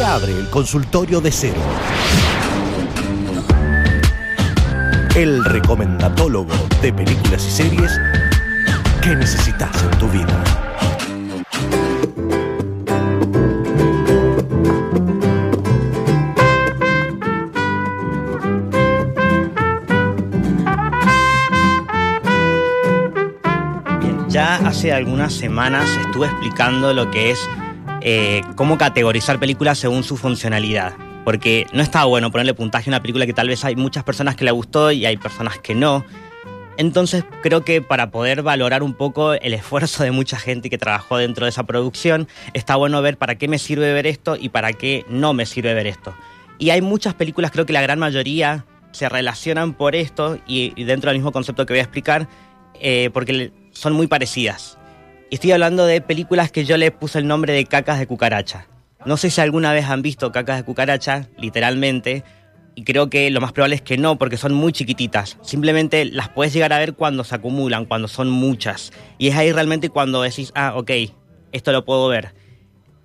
Se abre el consultorio de Cer0. El recomendatólogo de películas y series que necesitas en tu vida. Ya hace algunas semanas estuve explicando lo que es cómo categorizar películas según su funcionalidad, porque no está bueno ponerle puntaje a una película que tal vez hay muchas personas que le gustó y hay personas que no. Entonces creo que para poder valorar un poco el esfuerzo de mucha gente que trabajó dentro de esa producción, está bueno ver para qué me sirve ver esto y para qué no me sirve ver esto. Y hay muchas películas, creo que la gran mayoría se relacionan por esto y dentro del mismo concepto que voy a explicar, porque son muy parecidas. Y estoy hablando de películas que yo le puse el nombre de cacas de cucaracha. No sé si alguna vez han visto cacas de cucaracha, literalmente, y creo que lo más probable es que no, porque son muy chiquititas. Simplemente las puedes llegar a ver cuando se acumulan, cuando son muchas. Y es ahí realmente cuando decís, ah, ok, esto lo puedo ver.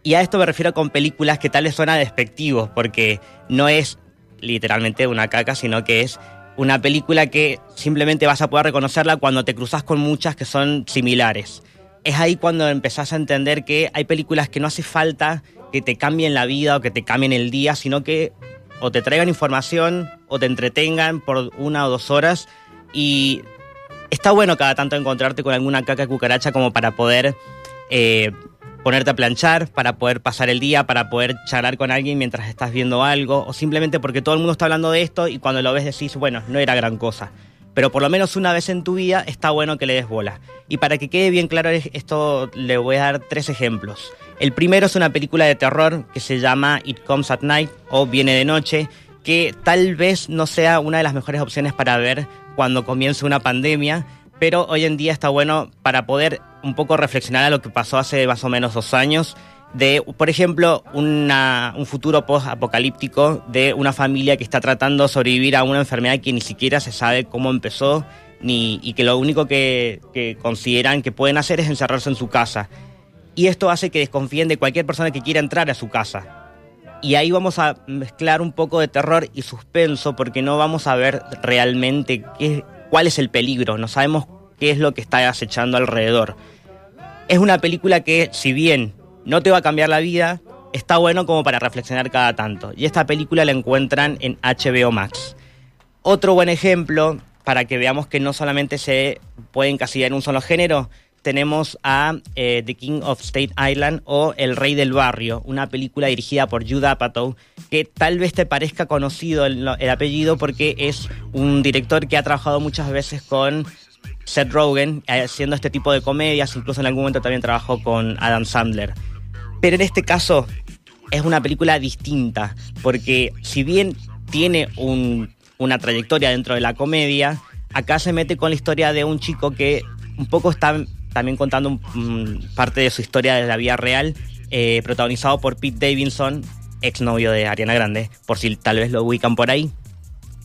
Y a esto me refiero con películas que tal vez suena despectivo, porque no es literalmente una caca, sino que es una película que simplemente vas a poder reconocerla cuando te cruzas con muchas que son similares. Es ahí cuando empezás a entender que hay películas que no hace falta que te cambien la vida o que te cambien el día, sino que o te traigan información o te entretengan por 1 o 2 horas. Y está bueno cada tanto encontrarte con alguna caca de cucaracha como para poder ponerte a planchar, para poder pasar el día, para poder charlar con alguien mientras estás viendo algo, o simplemente porque todo el mundo está hablando de esto y cuando lo ves decís, bueno, no era gran cosa. Pero por lo menos una vez en tu vida está bueno que le des bola. Y para que quede bien claro esto, le voy a dar 3 ejemplos. El primero es una película de terror que se llama It Comes at Night, o Viene de Noche, que tal vez no sea una de las mejores opciones para ver cuando comience una pandemia, pero hoy en día está bueno para poder un poco reflexionar a lo que pasó hace más o menos 2 años, de, por ejemplo, un futuro post-apocalíptico de una familia que está tratando de sobrevivir a una enfermedad que ni siquiera se sabe cómo empezó y que lo único que consideran que pueden hacer es encerrarse en su casa. Y esto hace que desconfíen de cualquier persona que quiera entrar a su casa. Y ahí vamos a mezclar un poco de terror y suspenso porque no vamos a ver realmente cuál es el peligro, no sabemos qué es lo que está acechando alrededor. Es una película que, si bien no te va a cambiar la vida, está bueno como para reflexionar cada tanto. Y esta película la encuentran en HBO Max. Otro buen ejemplo, para que veamos que no solamente se puede encasillar en un solo género, tenemos a The King of Staten Island, o El Rey del Barrio, una película dirigida por Judd Apatow, que tal vez te parezca conocido el apellido porque es un director que ha trabajado muchas veces con Seth Rogen, haciendo este tipo de comedias, incluso en algún momento también trabajó con Adam Sandler. Pero en este caso es una película distinta, porque si bien tiene una trayectoria dentro de la comedia, acá se mete con la historia de un chico que un poco está también contando parte de su historia de la vida real, protagonizado por Pete Davidson, exnovio de Ariana Grande, por si tal vez lo ubican por ahí,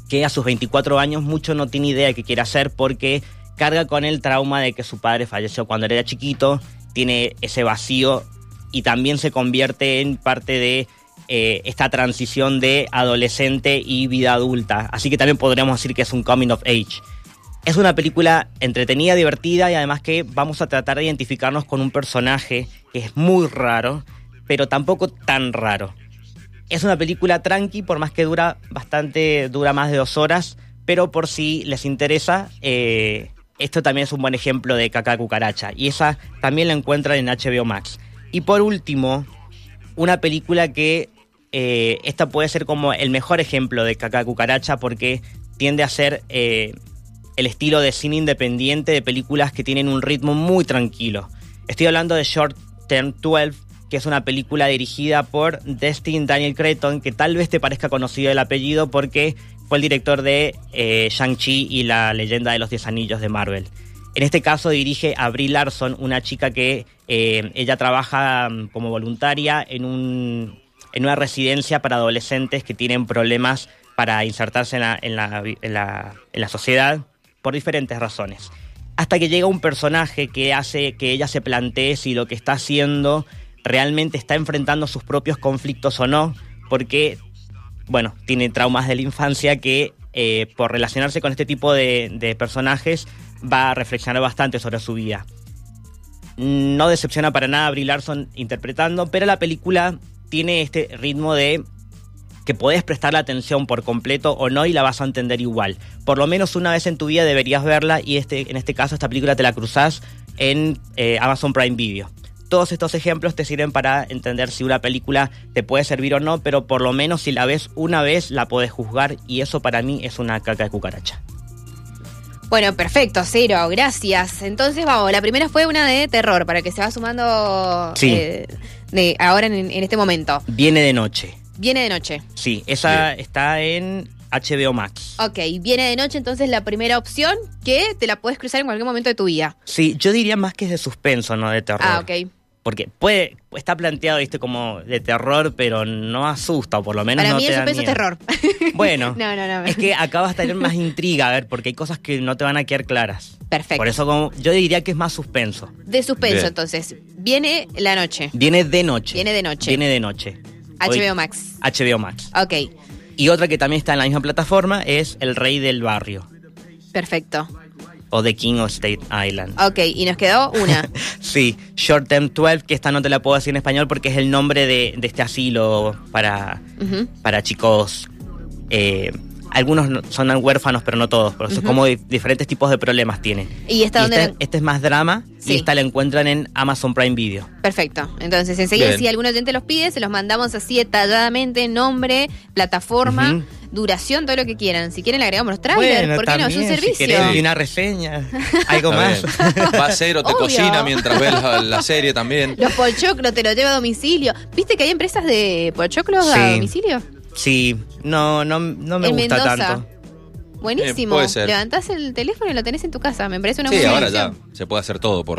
que a sus 24 años mucho no tiene idea de qué quiere hacer porque carga con el trauma de que su padre falleció cuando él era chiquito, tiene ese vacío y también se convierte en parte de esta transición de adolescente y vida adulta. Así que también podríamos decir que es un coming of age. Es una película entretenida, divertida y además que vamos a tratar de identificarnos con un personaje que es muy raro, pero tampoco tan raro. Es una película tranqui, por más que dura más de 2 horas, pero por si les interesa, esto también es un buen ejemplo de caca cucaracha. Y esa también la encuentran en HBO Max. Y por último, una película que esta puede ser como el mejor ejemplo de caca cucaracha porque tiende a ser el estilo de cine independiente de películas que tienen un ritmo muy tranquilo. Estoy hablando de Short Term 12, que es una película dirigida por Destin Daniel Cretton, que tal vez te parezca conocido el apellido porque fue el director de Shang-Chi y la leyenda de los 10 Anillos de Marvel. En este caso dirige a Brie Larson, una chica que ella trabaja como voluntaria en una residencia para adolescentes que tienen problemas para insertarse en la sociedad por diferentes razones. Hasta que llega un personaje que hace que ella se plantee si lo que está haciendo realmente está enfrentando sus propios conflictos o no, porque, bueno, tiene traumas de la infancia que por relacionarse con este tipo de personajes va a reflexionar bastante sobre su vida. No decepciona para nada a Brie Larson interpretando, pero la película tiene este ritmo de que podés prestar la atención por completo o no y la vas a entender igual. Por lo menos una vez en tu vida deberías verla, y en este caso esta película te la cruzás en Amazon Prime Video. Todos estos ejemplos te sirven para entender si una película te puede servir o no, pero por lo menos si la ves una vez la podés juzgar, y eso para mí es una caca de cucaracha. Bueno, perfecto, Cero, gracias. Entonces vamos, la primera fue una de terror, para que se va sumando sí. De ahora en este momento. Viene de noche. Viene de noche. Sí, esa sí. Está en HBO Max. Ok, viene de noche, entonces la primera opción que te la puedes cruzar en cualquier momento de tu vida. Sí, yo diría más que es de suspenso, no de terror. Ah, ok. Porque está planteado, viste, como de terror, pero no asusta, o por lo menos para no te da miedo. Para mí el suspenso es terror. Bueno, no. Es que acá vas a tener más intriga, a ver, porque hay cosas que no te van a quedar claras. Perfecto. Por eso yo diría que es más suspenso. De suspenso, bien. Entonces, viene la noche. Viene de noche. Viene de noche. Viene de noche. HBO Max. HBO Max. Ok. Y otra que también está en la misma plataforma es El Rey del Barrio. Perfecto. O The King of Staten Island. Ok, y nos quedó una. Sí, Short Term 12, que esta no te la puedo decir en español porque es el nombre de este asilo para chicos. Algunos son huérfanos, pero no todos. Pero son como diferentes tipos de problemas tienen. ¿Y esta dónde? Este es más drama, sí. Y esta la encuentran en Amazon Prime Video. Perfecto. Entonces, enseguida, bien. Si algún oyente los pide, se los mandamos así detalladamente: nombre, plataforma, duración, todo lo que quieran. Si quieren, le agregamos los trailers. Bueno, ¿por qué también, no? Es un servicio. Si querés, y una reseña, algo más. Va Cero, te cocina mientras ves la serie también. Los polchoclos te lo lleva a domicilio. ¿Viste que hay empresas de polchoclos a domicilio? Sí, no me gusta Mendoza. Tanto. Buenísimo. Puede ser. Levantás el teléfono y lo tenés en tu casa. Me parece una buena idea. Sí, ahora ya se puede hacer todo por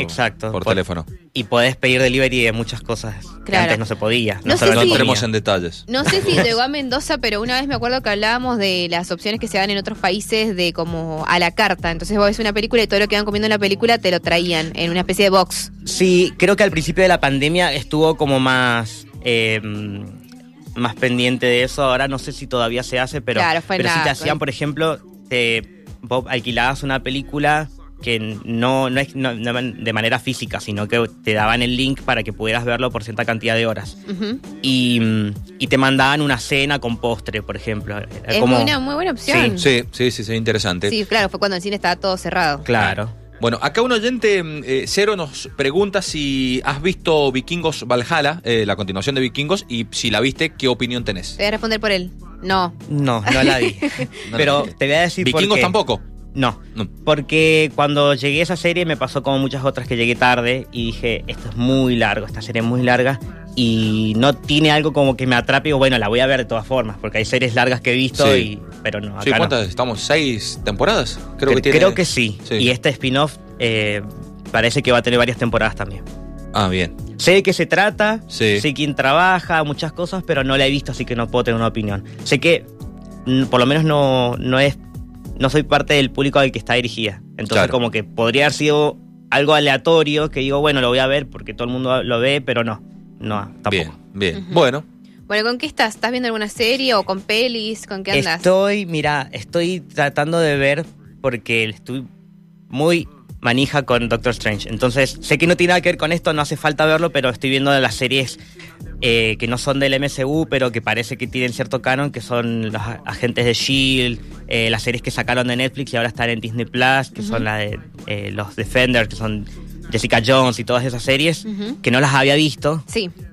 teléfono. Y podés pedir delivery de muchas cosas que antes no se podía. No entremos en detalles. No sé si llegó a Mendoza, pero una vez me acuerdo que hablábamos de las opciones que se dan en otros países de como a la carta. Entonces vos ves una película y todo lo que van comiendo en la película te lo traían en una especie de box. Sí, creo que al principio de la pandemia estuvo como más... más pendiente de eso. Ahora no sé si todavía se hace, pero si te hacían, por ejemplo, vos alquilabas una película que no es de manera física, sino que te daban el link para que pudieras verlo por cierta cantidad de horas. Y te mandaban una cena con postre, por ejemplo. Es como una muy buena opción. Sí, interesante. Sí, claro, fue cuando el cine estaba todo cerrado. Claro. Bueno, acá un oyente, Cero, nos pregunta si has visto Vikingos Valhalla, la continuación de Vikingos, y si la viste, ¿qué opinión tenés? Te voy a responder por él. No la vi. Pero te voy a decir por qué. ¿Vikingos tampoco? No, porque cuando llegué a esa serie me pasó como muchas otras que llegué tarde y dije, esto es muy largo, esta serie es muy larga y no tiene algo como que me atrape, o bueno, la voy a ver de todas formas, porque hay series largas que he visto, pero no. Acá sí, ¿cuántas? No. ¿Estamos 6 temporadas? Creo que sí. Y este spin-off parece que va a tener varias temporadas también. Ah, bien. Sé de qué se trata, sé quién trabaja, muchas cosas, pero no la he visto, así que no puedo tener una opinión. Sé que, por lo menos no soy parte del público al que está dirigida. Entonces, como que podría haber sido algo aleatorio, que digo, bueno, lo voy a ver porque todo el mundo lo ve, pero no, tampoco. Bien. Bueno, ¿con qué estás? ¿Estás viendo alguna serie o con pelis? ¿Con qué andas? Estoy tratando de ver, porque estoy muy manija con Doctor Strange. Entonces, sé que no tiene nada que ver con esto, no hace falta verlo, pero estoy viendo las series que no son del MCU, pero que parece que tienen cierto canon, que son los Agentes de Shield, las series que sacaron de Netflix y ahora están en Disney+, que son las de los Defenders, que son Jessica Jones y todas esas series, que no las había visto,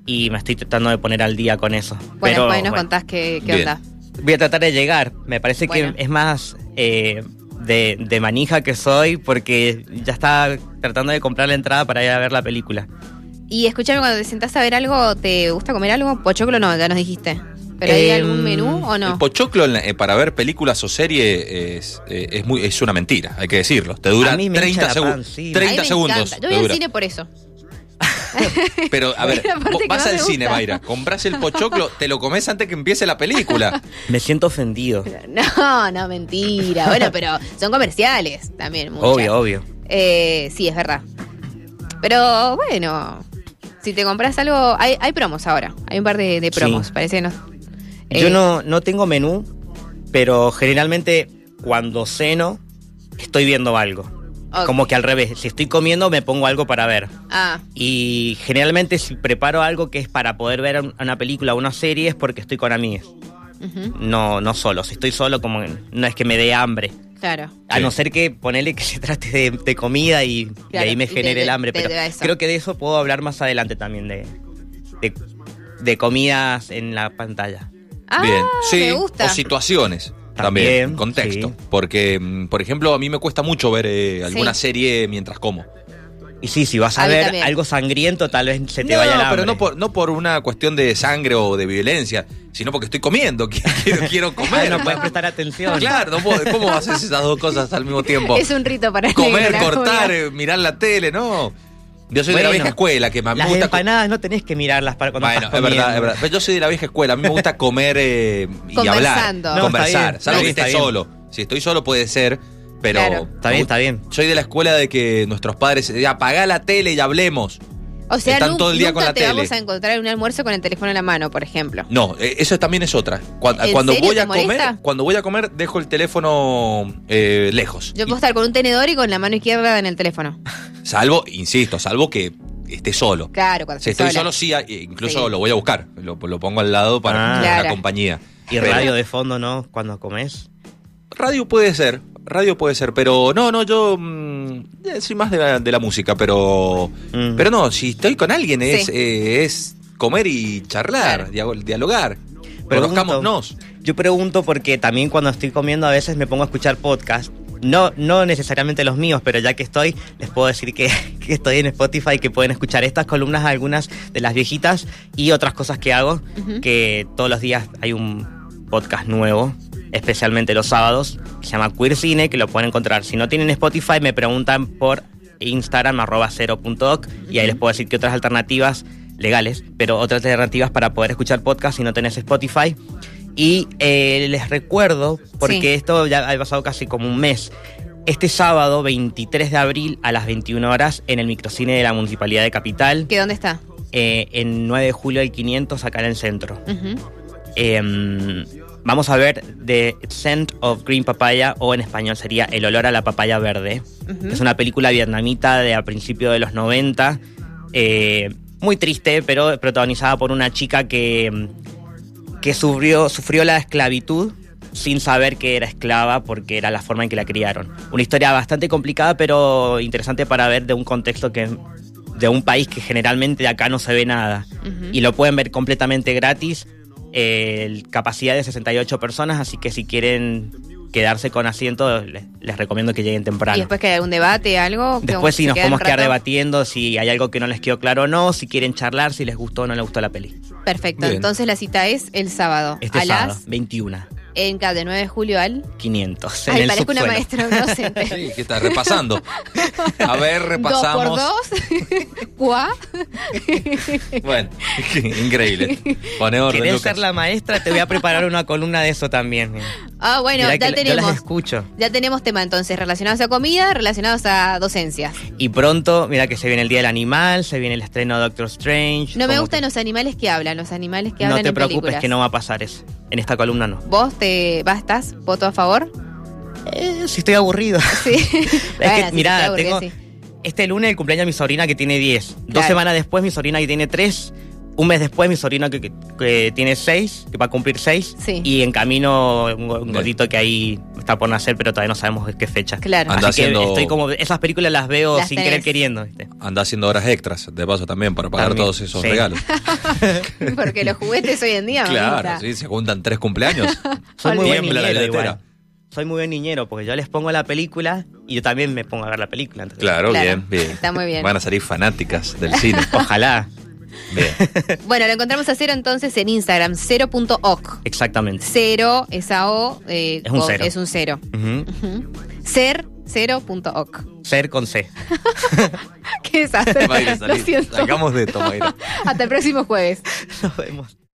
y me estoy tratando de poner al día con eso. Bueno, pero, después nos contás qué onda. Voy a tratar de llegar, me parece que es más... De manija que soy, porque ya estaba tratando de comprar la entrada para ir a ver la película. Y escúchame, cuando te sentás a ver algo, ¿te gusta comer algo? ¿Pochoclo no? Ya nos dijiste. ¿Pero hay algún menú o no? El pochoclo para ver películas o series es una mentira, hay que decirlo. Te dura 30 segundos. 30 segundos. Yo voy al cine por eso. Pero, a ver, vas al cine, Mayra, compras el pochoclo, te lo comes antes que empiece la película. Me siento ofendido. No, mentira. Bueno, pero son comerciales también. Muchas. Obvio. Sí, es verdad. Pero, bueno... si te compras algo, hay promos ahora. Hay un par de promos, sí. Parece. No, yo no tengo menú, pero generalmente cuando ceno estoy viendo algo. Okay. Como que al revés, si estoy comiendo me pongo algo para ver. Ah. Y generalmente si preparo algo que es para poder ver una película o una serie es porque estoy con amigues. Uh-huh. No solo, si estoy solo como no es que me dé hambre. Claro. A sí. No ser que ponele que se trate de comida y claro, de ahí me genere el hambre. Pero creo que de eso puedo hablar más adelante también, de comidas en la pantalla. Ah, bien. Sí, me gusta. O situaciones. También, contexto. Sí. Porque, por ejemplo, a mí me cuesta mucho ver alguna serie mientras como. Y sí, si vas a ver también algo sangriento, tal vez se te vaya el hambre. Pero no por una cuestión de sangre o de violencia, sino porque estoy comiendo, quiero comer. No puedes prestar atención. Claro, no puedo. ¿Cómo haces esas dos cosas al mismo tiempo? Es un rito para comer, cortar, mirar la tele, ¿no? Yo soy de la vieja escuela, que me gusta. Las empanadas no tenés que mirarlas para cuando estás comiendo. Es verdad. Pero yo soy de la vieja escuela, a mí me gusta comer y hablar, conversar. Salvo que esté solo. Si estoy solo puede ser, pero... Claro. Está bien. Soy de la escuela de que nuestros padres... Apagá la tele y hablemos. O sea, están todo el día con la tele. Vamos a encontrar un almuerzo con el teléfono en la mano, por ejemplo. No, eso también es otra. Cuando voy a comer, dejo el teléfono lejos. Yo puedo estar con un tenedor y con la mano izquierda en el teléfono. Salvo que esté solo. Claro, cuando estoy solo, sí, incluso lo voy a buscar. Lo pongo al lado para la compañía. ¿Y radio de fondo no cuando comes? Radio puede ser, pero no, yo soy más de la música, pero no, si estoy con alguien es comer y charlar, dialogar, conozcámonos. Yo pregunto porque también cuando estoy comiendo a veces me pongo a escuchar podcasts, no necesariamente los míos, pero ya que estoy, les puedo decir que estoy en Spotify y que pueden escuchar estas columnas, algunas de las viejitas y otras cosas que hago, que todos los días hay un podcast nuevo. Especialmente los sábados, que se llama Queer Cine, que lo pueden encontrar. Si no tienen Spotify, me preguntan por Instagram, @0.doc, y ahí les puedo decir que otras alternativas legales, pero otras alternativas para poder escuchar podcast si no tenés Spotify. Y les recuerdo, porque esto ya ha pasado casi como un mes, este sábado, 23 de abril, a las 21 horas, en el microcine de la Municipalidad de Capital. ¿Qué dónde está? En 9 de julio del 500, acá en el centro. Vamos a ver The Scent of Green Papaya, o en español sería El olor a la papaya verde. Es una película vietnamita de a principios de los 90, muy triste, pero protagonizada por una chica que sufrió la esclavitud sin saber que era esclava porque era la forma en que la criaron. Una historia bastante complicada pero interesante para ver de un contexto de un país que generalmente de acá no se ve nada. Y lo pueden ver completamente gratis. Capacidad de 68 personas, así que si quieren quedarse con asiento les recomiendo que lleguen temprano. ¿Y después que hay un debate, algo? Después sí, nos podemos quedar debatiendo si hay algo que no les quedó claro o no, si quieren charlar, si les gustó o no les gustó la peli. Perfecto. Bien. Entonces la cita es el sábado a las 21. En cada de 9 de julio al 500. Ay, parezco una maestra docente. Sí, que está repasando. A ver, repasamos. 2x2. ¿Cuá? Bueno, increíble. Pone orden. ¿Querés ser la maestra? Te voy a preparar una columna de eso también. Ah, bueno, ya tenemos. Yo las escucho. Ya tenemos tema entonces, relacionados a comida, relacionados a docencias. Y pronto, mira que se viene el Día del Animal, se viene el estreno de Doctor Strange. No me gustan los animales que hablan. No te preocupes, películas. Que no va a pasar eso. En esta columna no. ¿Vos te bastas? ¿Voto a favor? Si estoy aburrido. Sí. Mirá, tengo... Sí. Este lunes el cumpleaños de mi sobrina que tiene 10. Claro. 2 semanas después mi sobrina que tiene 3. Un mes después mi sobrina que tiene 6, que va a cumplir 6. Sí. Y en camino un gordito que ahí está por nacer, pero todavía no sabemos qué fecha. Claro. Así que estoy como... Esas películas las veo las sin querer queriendo. Anda haciendo horas extras, de paso también, para pagar todos esos regalos. Porque los juguetes hoy en día... Claro, sí, se juntan 3 cumpleaños. Soy muy buen niñero igual. Soy muy buen niñero, porque yo les pongo la película y yo también me pongo a ver la película. Entonces, claro, bien. Está muy bien. Van a salir fanáticas del cine. Ojalá. Bien. Bueno, lo encontramos a Cer0 entonces en Instagram, Cer0.oc. Exactamente. Cer0, esa O, es un cero. Es un cero. Cer0.oc. Cer con C. ¿Qué es hacer? Lo siento. Sacamos de esto, Mayra. Hasta el próximo jueves. Nos vemos.